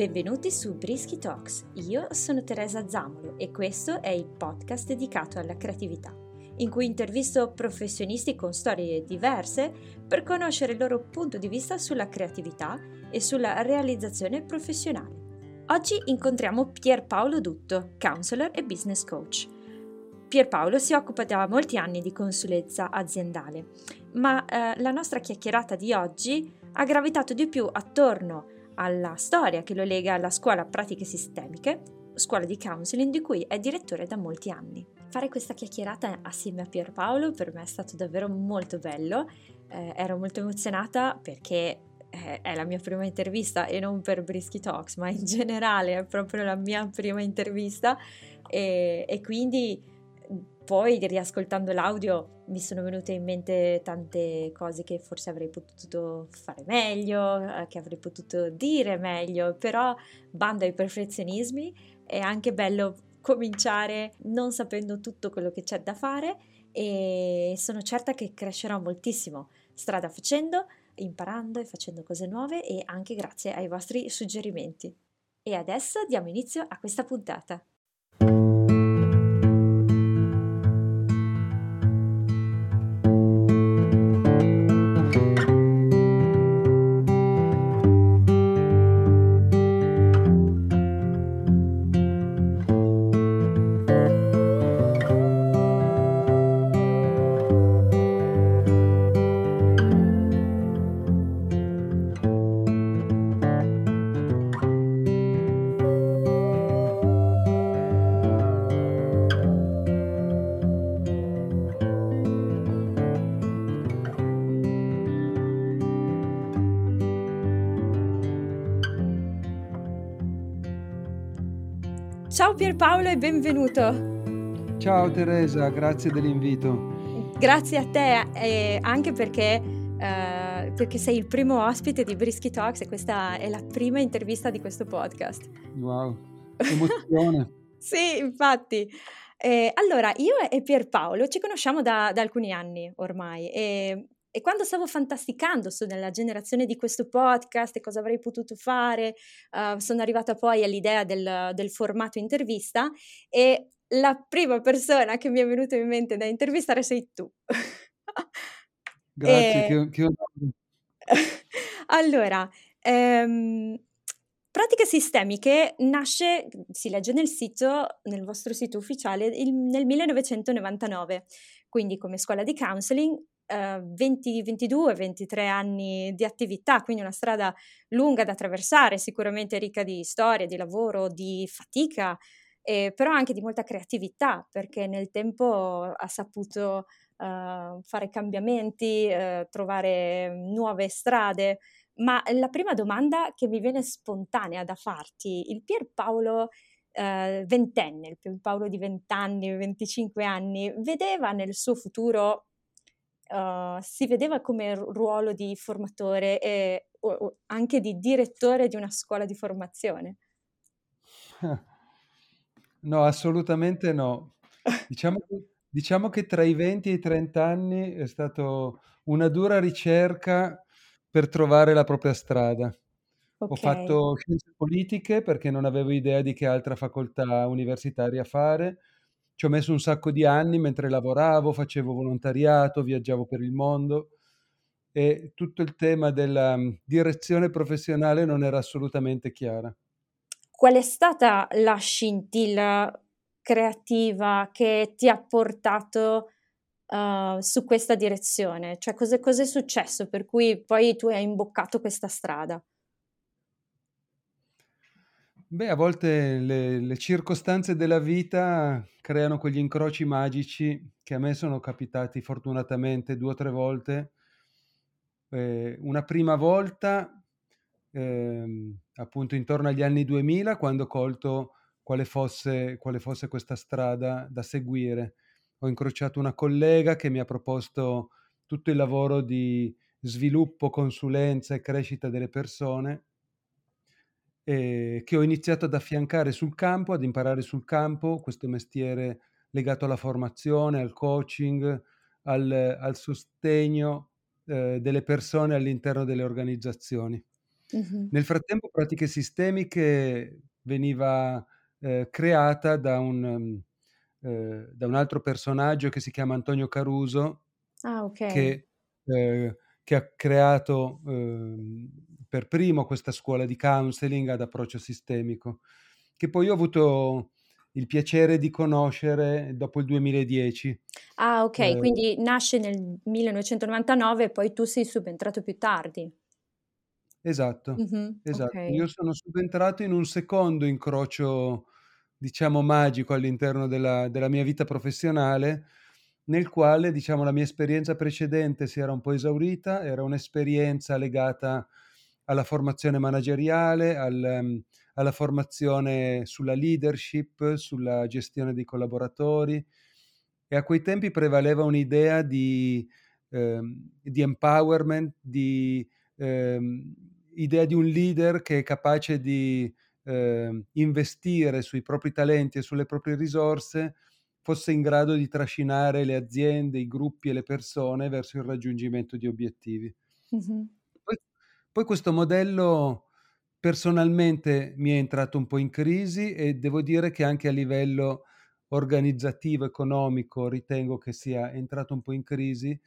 Benvenuti su Brisky Talks, io sono Teresa Zamolo e questo è il podcast dedicato alla creatività, in cui intervisto professionisti con storie diverse per conoscere il loro punto di vista sulla creatività e sulla realizzazione professionale. Oggi incontriamo Pierpaolo Dutto, counselor e business coach. Pierpaolo si occupa da molti anni di consulenza aziendale, ma la nostra chiacchierata di oggi ha gravitato di più attorno alla storia che lo lega alla scuola Pratiche Sistemiche, scuola di counseling di cui è direttore da molti anni. Fare questa chiacchierata assieme a Pierpaolo per me è stato davvero molto bello, ero molto emozionata perché è la mia prima intervista e non per Brisky Talks, ma in generale è proprio la mia prima intervista e quindi poi riascoltando l'audio mi sono venute in mente tante cose che forse avrei potuto fare meglio, che avrei potuto dire meglio, però bando ai perfezionismi, è anche bello cominciare non sapendo tutto quello che c'è da fare e sono certa che crescerò moltissimo strada facendo, imparando e facendo cose nuove e anche grazie ai vostri suggerimenti. E adesso diamo inizio a questa puntata. Ciao Pierpaolo e benvenuto. Ciao Teresa, grazie dell'invito. Grazie a te anche perché sei il primo ospite di Brisky Talks e questa è la prima intervista di questo podcast. Wow, emozione. Sì, infatti. Allora, io e Pierpaolo ci conosciamo da alcuni anni ormai e quando stavo fantasticando sulla generazione di questo podcast e cosa avrei potuto fare, sono arrivata poi all'idea del formato intervista e la prima persona che mi è venuta in mente da intervistare sei tu. Grazie. Che Allora, Pratiche Sistemiche nasce, si legge nel vostro sito ufficiale, nel 1999, quindi come scuola di counseling, 20, 22, 23 anni di attività, quindi una strada lunga da attraversare, sicuramente ricca di storie, di lavoro, di fatica, però anche di molta creatività, perché nel tempo ha saputo fare cambiamenti, trovare nuove strade. Ma la prima domanda che mi viene spontanea da farti, il Pierpaolo ventenne, il Pierpaolo di 20 anni, 25 anni, vedeva nel suo futuro... si vedeva come ruolo di formatore e o anche di direttore di una scuola di formazione? No, assolutamente no. Diciamo che tra i 20 e i 30 anni è stata una dura ricerca per trovare la propria strada. Okay. Ho fatto scienze politiche perché non avevo idea di che altra facoltà universitaria fare. Ci ho messo un sacco di anni mentre lavoravo, facevo volontariato, viaggiavo per il mondo e tutto il tema della direzione professionale non era assolutamente chiara. Qual è stata la scintilla creativa che ti ha portato su questa direzione? Cioè cosa è successo per cui poi tu hai imboccato questa strada? Beh, a volte le circostanze della vita creano quegli incroci magici che a me sono capitati fortunatamente 2 o 3 volte. Una prima volta, appunto intorno agli anni 2000, quando ho colto quale fosse questa strada da seguire. Ho incrociato una collega che mi ha proposto tutto il lavoro di sviluppo, consulenza e crescita delle persone, che ho iniziato ad affiancare sul campo, ad imparare sul campo questo mestiere legato alla formazione, al coaching, al sostegno delle persone all'interno delle organizzazioni. Uh-huh. Nel frattempo Pratiche Sistemiche veniva creata da un altro personaggio che si chiama Antonio Caruso, che ha creato per primo questa scuola di counseling ad approccio sistemico, che poi ho avuto il piacere di conoscere dopo il 2010. Quindi nasce nel 1999 e poi tu sei subentrato più tardi. Esatto. Okay. Io sono subentrato in un secondo incrocio, diciamo, magico all'interno della mia vita professionale, nel quale, diciamo, la mia esperienza precedente si era un po' esaurita, era un'esperienza legata alla formazione manageriale, alla formazione sulla leadership, sulla gestione dei collaboratori, e a quei tempi prevaleva un'idea di empowerment, idea di un leader che è capace di investire sui propri talenti e sulle proprie risorse, fosse in grado di trascinare le aziende, i gruppi e le persone verso il raggiungimento di obiettivi. Mm-hmm. Poi questo modello personalmente mi è entrato un po' in crisi, e devo dire che anche a livello organizzativo, economico, ritengo che sia entrato un po' in crisi,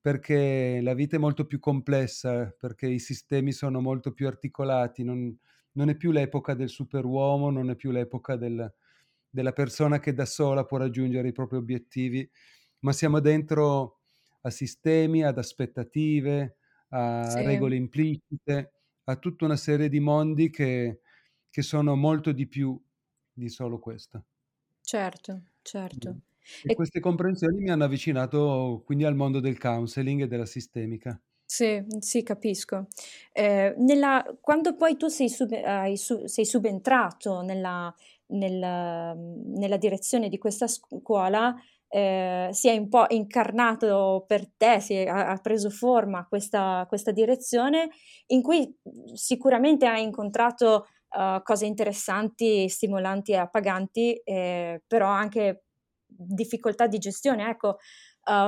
perché la vita è molto più complessa, perché i sistemi sono molto più articolati, non è più l'epoca del superuomo, non è più l'epoca della persona che da sola può raggiungere i propri obiettivi, ma siamo dentro a sistemi, ad aspettative, a regole implicite, a tutta una serie di mondi che sono molto di più di solo questo. Certo. E queste comprensioni mi hanno avvicinato quindi al mondo del counseling e della sistemica. Sì, capisco. Quando poi tu sei subentrato nella direzione di questa scuola, si è un po' incarnato per te, ha preso forma questa direzione, in cui sicuramente hai incontrato cose interessanti, stimolanti e appaganti, però anche difficoltà di gestione. Ecco,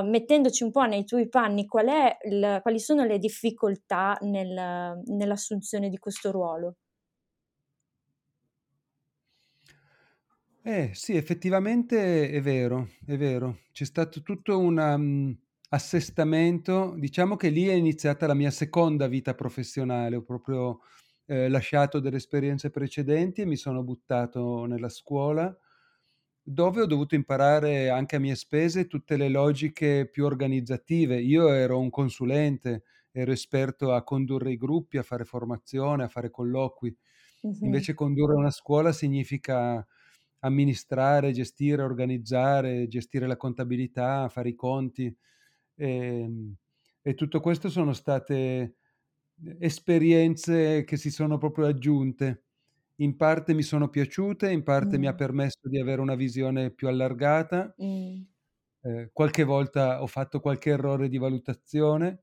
mettendoci un po' nei tuoi panni, quali sono le difficoltà nell'assunzione di questo ruolo? Sì, effettivamente è vero. C'è stato tutto un assestamento. Diciamo che lì è iniziata la mia seconda vita professionale. Ho proprio lasciato delle esperienze precedenti e mi sono buttato nella scuola, dove ho dovuto imparare anche a mie spese tutte le logiche più organizzative. Io ero un consulente, ero esperto a condurre i gruppi, a fare formazione, a fare colloqui. Uh-huh. Invece condurre una scuola significa amministrare, gestire, organizzare, gestire la contabilità, fare i conti, e tutto questo sono state esperienze che si sono proprio aggiunte. In parte mi sono piaciute, in parte mi ha permesso di avere una visione più allargata. Qualche volta ho fatto qualche errore di valutazione,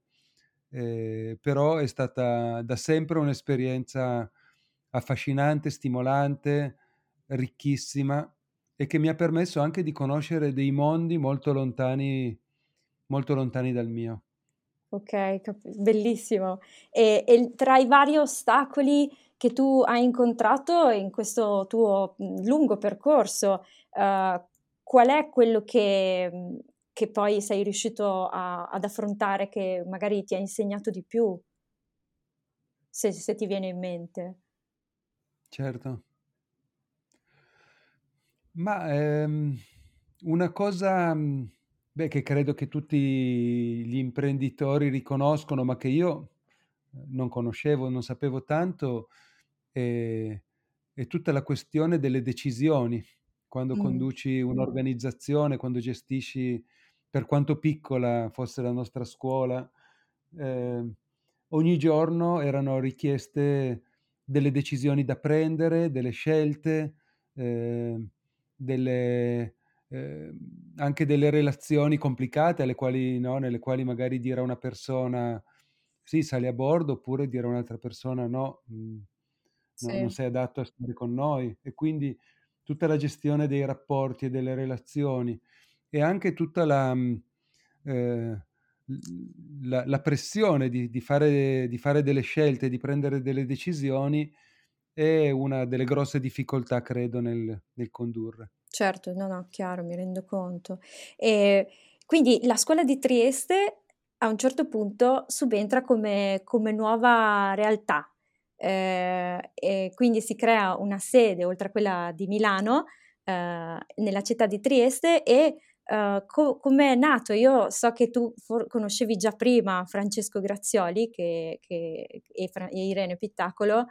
però è stata da sempre un'esperienza affascinante, stimolante, ricchissima, e che mi ha permesso anche di conoscere dei mondi molto lontani dal mio. Ok, bellissimo. E tra i vari ostacoli che tu hai incontrato in questo tuo lungo percorso, qual è quello che poi sei riuscito ad affrontare, che magari ti ha insegnato di più, se ti viene in mente? Certo. Ma una cosa che credo che tutti gli imprenditori riconoscono, ma che io non conoscevo, non sapevo tanto, è tutta la questione delle decisioni. Quando conduci un'organizzazione, quando gestisci, per quanto piccola fosse la nostra scuola, ogni giorno erano richieste delle decisioni da prendere, delle scelte, anche delle relazioni complicate nelle quali magari dire a una persona sì, sali a bordo, oppure dire a un'altra persona no, non sei adatto a stare con noi. E quindi tutta la gestione dei rapporti e delle relazioni, e anche tutta la pressione di fare delle scelte, di prendere delle decisioni è una delle grosse difficoltà, credo, nel condurre. Certo, no, chiaro, mi rendo conto. E quindi la scuola di Trieste a un certo punto subentra come nuova realtà, e quindi si crea una sede, oltre a quella di Milano, nella città di Trieste. E come è nato? Io so che tu conoscevi già prima Francesco Grazioli e Irene Pittacolo,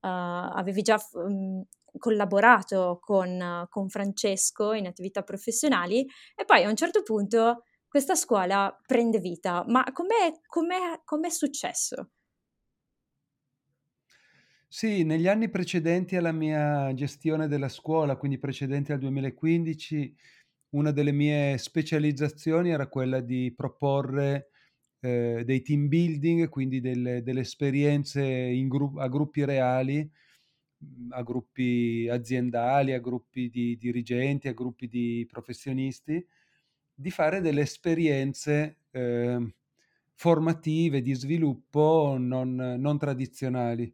avevi già collaborato con Francesco in attività professionali, e poi a un certo punto questa scuola prende vita. Ma com'è successo? Sì, negli anni precedenti alla mia gestione della scuola, quindi precedenti al 2015, una delle mie specializzazioni era quella di proporre dei team building, quindi delle esperienze a gruppi reali, a gruppi aziendali, a gruppi di dirigenti, a gruppi di professionisti, di fare delle esperienze formative di sviluppo non tradizionali.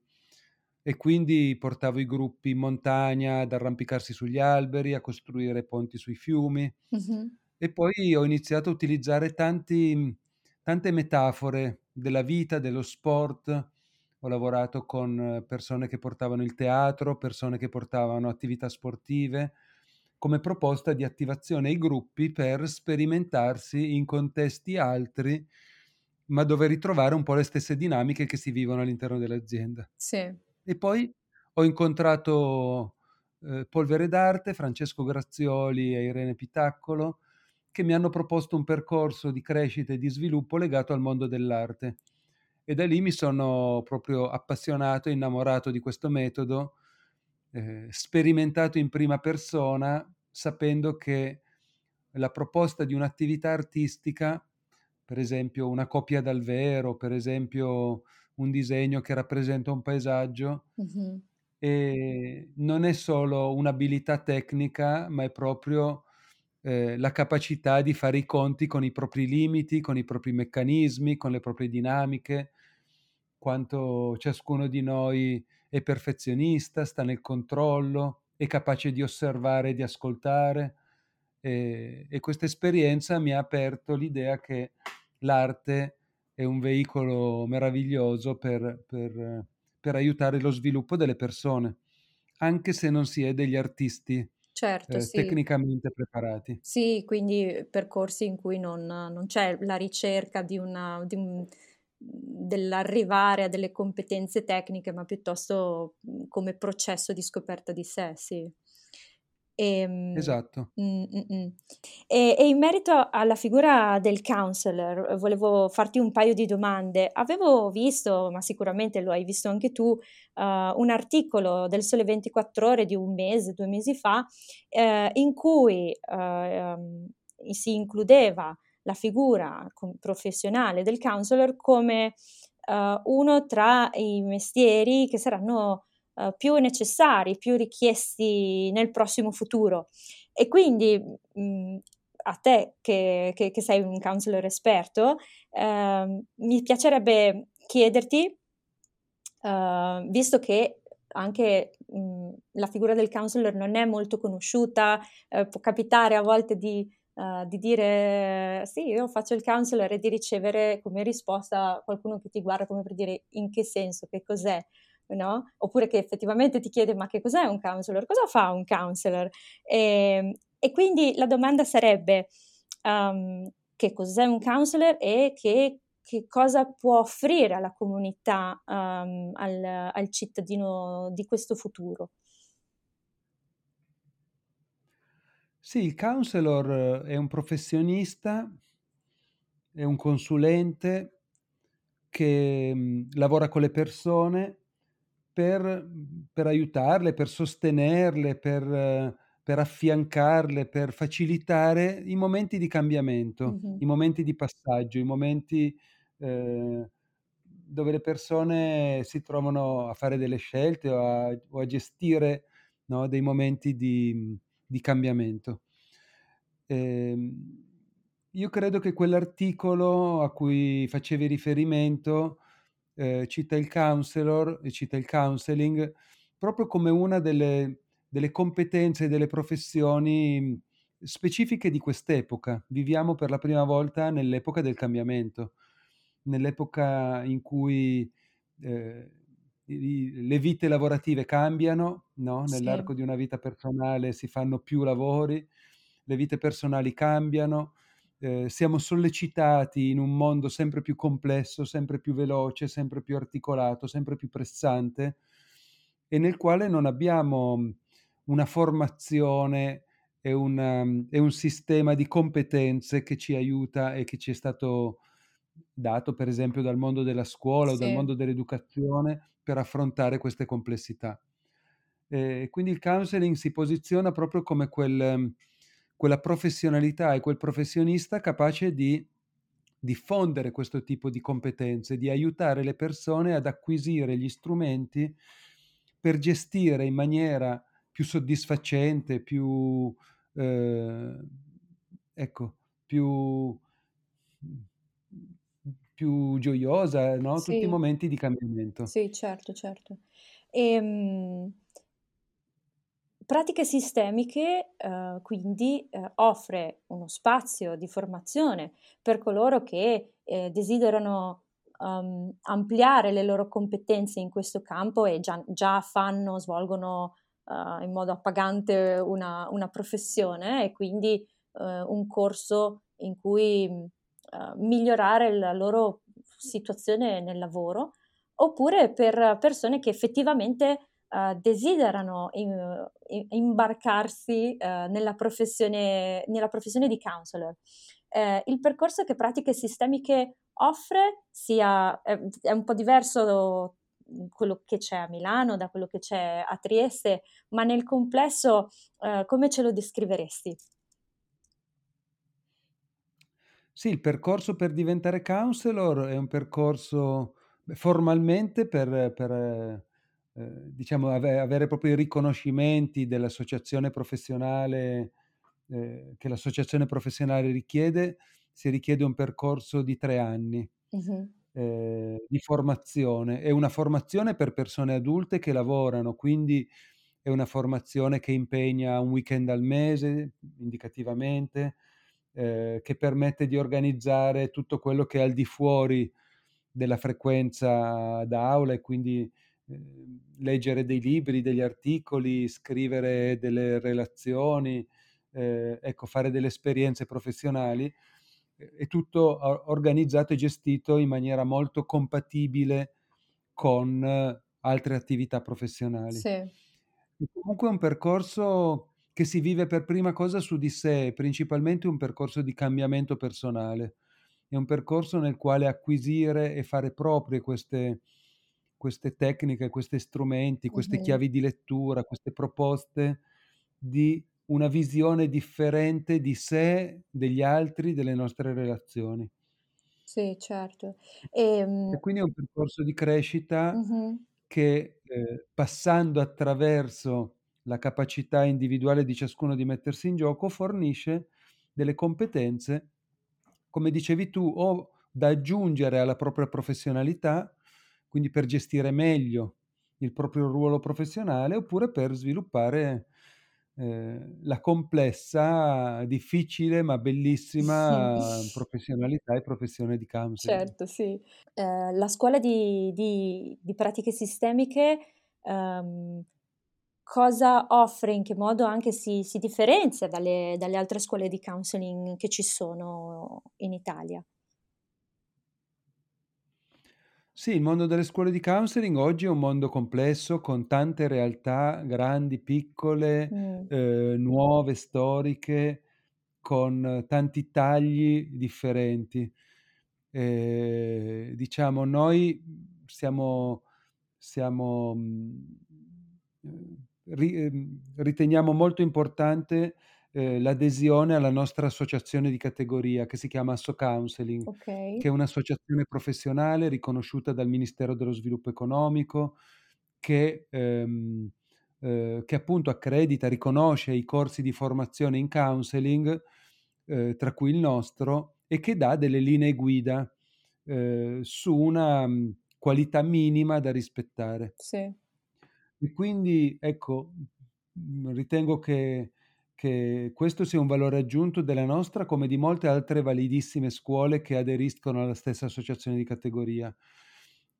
E quindi portavo i gruppi in montagna ad arrampicarsi sugli alberi, a costruire ponti sui fiumi. Uh-huh. E poi ho iniziato a utilizzare tante metafore della vita, dello sport. Ho lavorato con persone che portavano il teatro, persone che portavano attività sportive, come proposta di attivazione ai gruppi per sperimentarsi in contesti altri, ma dove ritrovare un po' le stesse dinamiche che si vivono all'interno dell'azienda. Sì. E poi ho incontrato Polvere d'arte, Francesco Grazioli e Irene Pittacolo, che mi hanno proposto un percorso di crescita e di sviluppo legato al mondo dell'arte. E da lì mi sono proprio appassionato e innamorato di questo metodo, sperimentato in prima persona, sapendo che la proposta di un'attività artistica, per esempio una copia dal vero, per esempio un disegno che rappresenta un paesaggio, uh-huh, e non è solo un'abilità tecnica, ma è proprio la capacità di fare i conti con i propri limiti, con i propri meccanismi, con le proprie dinamiche, quanto ciascuno di noi è perfezionista, sta nel controllo, è capace di osservare, di ascoltare, e questa esperienza mi ha aperto l'idea che l'arte è un veicolo meraviglioso per aiutare lo sviluppo delle persone, anche se non si è degli artisti, certo, sì, tecnicamente preparati. Sì, quindi percorsi in cui non c'è la ricerca dell'arrivare a delle competenze tecniche, ma piuttosto come processo di scoperta di sé, sì. Esatto. E in merito alla figura del counselor volevo farti un paio di domande. Avevo visto, ma sicuramente lo hai visto anche tu, un articolo del Sole 24 Ore di due mesi fa, in cui si includeva la figura professionale del counselor come uno tra i mestieri che saranno più necessari, più richiesti nel prossimo futuro. E quindi a te che sei un counselor esperto, mi piacerebbe chiederti, visto che anche la figura del counselor non è molto conosciuta, può capitare a volte di dire sì, io faccio il counselor, e di ricevere come risposta qualcuno che ti guarda come per dire in che senso, che cos'è, no? Oppure che effettivamente ti chiede ma che cos'è un counselor, cosa fa un counselor, e quindi la domanda sarebbe che cos'è un counselor e che cosa può offrire alla comunità, al cittadino di questo futuro. Sì, il counselor è un professionista, è un consulente che lavora con le persone per aiutarle, per sostenerle, per affiancarle, per facilitare i momenti di cambiamento, uh-huh, i momenti di passaggio, i momenti dove le persone si trovano a fare delle scelte o a gestire, no, dei momenti di cambiamento. Io credo che quell'articolo a cui facevi riferimento cita il counselor e cita il counseling proprio come una delle competenze e delle professioni specifiche di quest'epoca. Viviamo per la prima volta nell'epoca del cambiamento, nell'epoca in cui le vite lavorative cambiano, no? Nell'arco di una vita personale si fanno più lavori, le vite personali cambiano, siamo sollecitati in un mondo sempre più complesso, sempre più veloce, sempre più articolato, sempre più pressante, e nel quale non abbiamo una formazione e un sistema di competenze che ci aiuta e che ci è stato dato, per esempio, dal mondo della scuola o dal mondo dell'educazione per affrontare queste complessità. Quindi il counseling si posiziona proprio come quella professionalità e quel professionista capace di diffondere questo tipo di competenze, di aiutare le persone ad acquisire gli strumenti per gestire in maniera più soddisfacente, più gioiosa, no? Sì. Tutti i momenti di cambiamento. Sì, certo. Pratiche Sistemiche quindi offre uno spazio di formazione per coloro che desiderano ampliare le loro competenze in questo campo e già svolgono in modo appagante una professione, e quindi un corso in cui migliorare la loro situazione nel lavoro, oppure per persone che effettivamente desiderano imbarcarsi nella professione di counselor. Il percorso che Pratiche Sistemiche offre è un po' diverso quello che c'è a Milano da quello che c'è a Trieste, ma nel complesso come ce lo descriveresti? Sì, il percorso per diventare counselor è un percorso formalmente per avere proprio i riconoscimenti dell'associazione professionale che l'associazione professionale richiede. Si richiede un percorso di 3 anni. Uh-huh. Di formazione. È una formazione per persone adulte che lavorano, quindi è una formazione che impegna un weekend al mese, indicativamente, che permette di organizzare tutto quello che è al di fuori della frequenza d'aula, e quindi leggere dei libri, degli articoli, scrivere delle relazioni, fare delle esperienze professionali. È tutto organizzato e gestito in maniera molto compatibile con altre attività professionali. Sì. E comunque è un percorso che si vive per prima cosa su di sé, principalmente un percorso di cambiamento personale. È un percorso nel quale acquisire e fare proprie queste tecniche, questi strumenti, queste chiavi di lettura, queste proposte di una visione differente di sé, degli altri, delle nostre relazioni. Sì, certo. E quindi è un percorso di crescita che, passando attraverso la capacità individuale di ciascuno di mettersi in gioco, fornisce delle competenze, come dicevi tu, o da aggiungere alla propria professionalità, quindi per gestire meglio il proprio ruolo professionale, oppure per sviluppare la complessa, difficile ma bellissima professionalità e professione di counseling. Certo, sì. La scuola di Pratiche Sistemiche cosa offre, in che modo anche si differenzia dalle altre scuole di counseling che ci sono in Italia? Sì, il mondo delle scuole di counseling oggi è un mondo complesso, con tante realtà, grandi, piccole, nuove, storiche, con tanti tagli differenti. Diciamo, noi riteniamo molto importante l'adesione alla nostra associazione di categoria che si chiama ASSO Counseling, che è un'associazione professionale riconosciuta dal Ministero dello Sviluppo Economico che appunto accredita, riconosce i corsi di formazione in counseling tra cui il nostro, e che dà delle linee guida su una qualità minima da rispettare. Sì. E quindi, ecco, ritengo che questo sia un valore aggiunto della nostra, come di molte altre validissime scuole che aderiscono alla stessa associazione di categoria.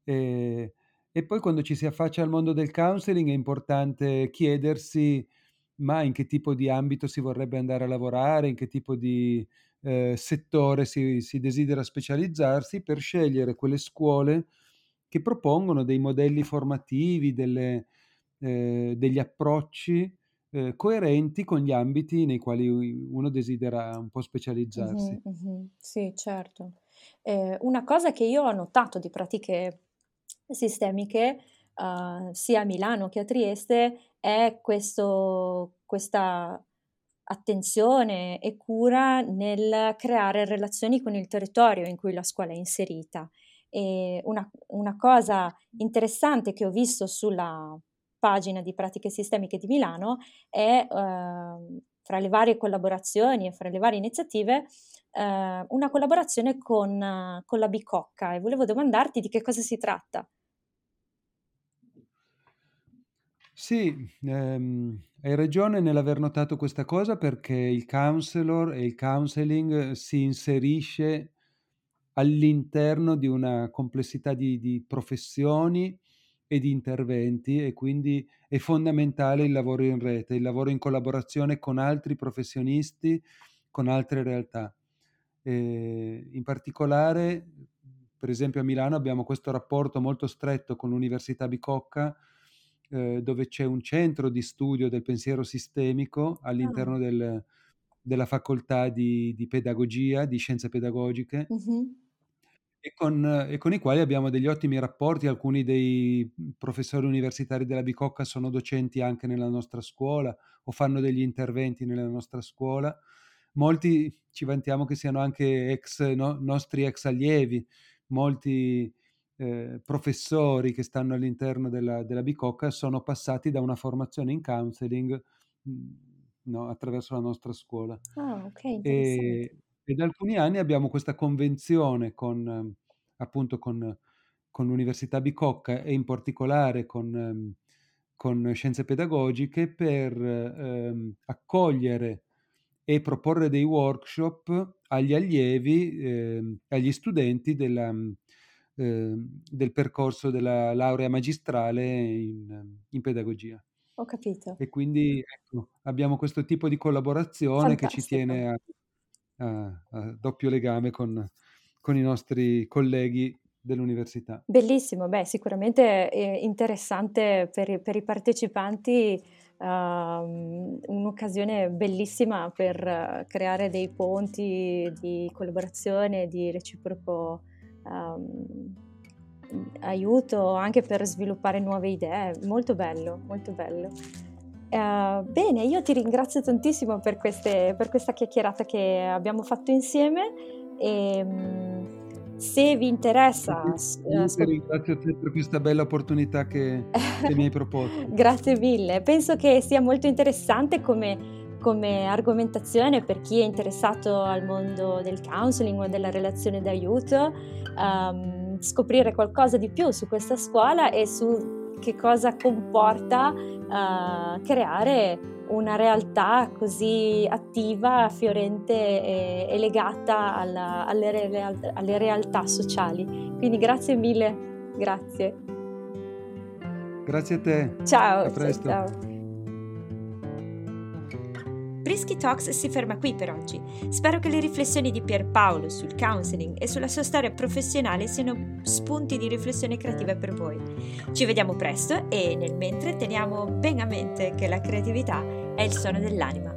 E poi quando ci si affaccia al mondo del counseling è importante chiedersi ma in che tipo di ambito si vorrebbe andare a lavorare, in che tipo di settore si desidera specializzarsi, per scegliere quelle scuole che propongono dei modelli formativi, degli approcci coerenti con gli ambiti nei quali uno desidera un po' specializzarsi. Mm-hmm, mm-hmm. Sì, certo. Una cosa che io ho notato di pratiche sistemiche sia a Milano che a Trieste è questa attenzione e cura nel creare relazioni con il territorio in cui la scuola è inserita. E una cosa interessante che ho visto sulla pagina di Pratiche Sistemiche di Milano è fra le varie collaborazioni e fra le varie iniziative una collaborazione con la Bicocca, e volevo domandarti di che cosa si tratta. Sì, hai ragione nell'aver notato questa cosa, perché il counselor e il counseling si inserisce all'interno di una complessità di professioni e di interventi, e quindi è fondamentale il lavoro in rete, il lavoro in collaborazione con altri professionisti, con altre realtà. In particolare, per esempio a Milano abbiamo questo rapporto molto stretto con l'Università Bicocca, dove c'è un centro di studio del pensiero sistemico all'interno della facoltà di pedagogia, di scienze pedagogiche, uh-huh. e con i quali abbiamo degli ottimi rapporti. Alcuni dei professori universitari della Bicocca sono docenti anche nella nostra scuola o fanno degli interventi nella nostra scuola. Molti ci vantiamo che siano anche nostri ex allievi, molti professori che stanno all'interno della Bicocca sono passati da una formazione in counseling attraverso la nostra scuola. Ah, okay, e da alcuni anni abbiamo questa convenzione con l'Università Bicocca e in particolare con scienze pedagogiche per accogliere e proporre dei workshop agli allievi, agli studenti del percorso della laurea magistrale in pedagogia. Ho capito. E quindi ecco, abbiamo questo tipo di collaborazione. Fantastico. Che ci tiene a doppio legame con i nostri colleghi dell'università. Bellissimo, beh, sicuramente interessante per i partecipanti, un'occasione bellissima per creare dei ponti di collaborazione, di reciproco aiuto, anche per sviluppare nuove idee. Molto bello, molto bello. Bene, io ti ringrazio tantissimo per questa chiacchierata che abbiamo fatto insieme, e se vi interessa ringrazio te per questa bella opportunità che mi hai proposto. Grazie mille, penso che sia molto interessante come argomentazione per chi è interessato al mondo del counseling o della relazione d'aiuto, scoprire qualcosa di più su questa scuola e su che cosa comporta creare una realtà così attiva, fiorente e legata alle realtà sociali. Quindi grazie mille, grazie. Grazie a te. Ciao. A presto. Ciao. Brisky Talks si ferma qui per oggi. Spero che le riflessioni di Pierpaolo sul counseling e sulla sua storia professionale siano spunti di riflessione creativa per voi. Ci vediamo presto e nel mentre teniamo ben a mente che la creatività è il suono dell'anima.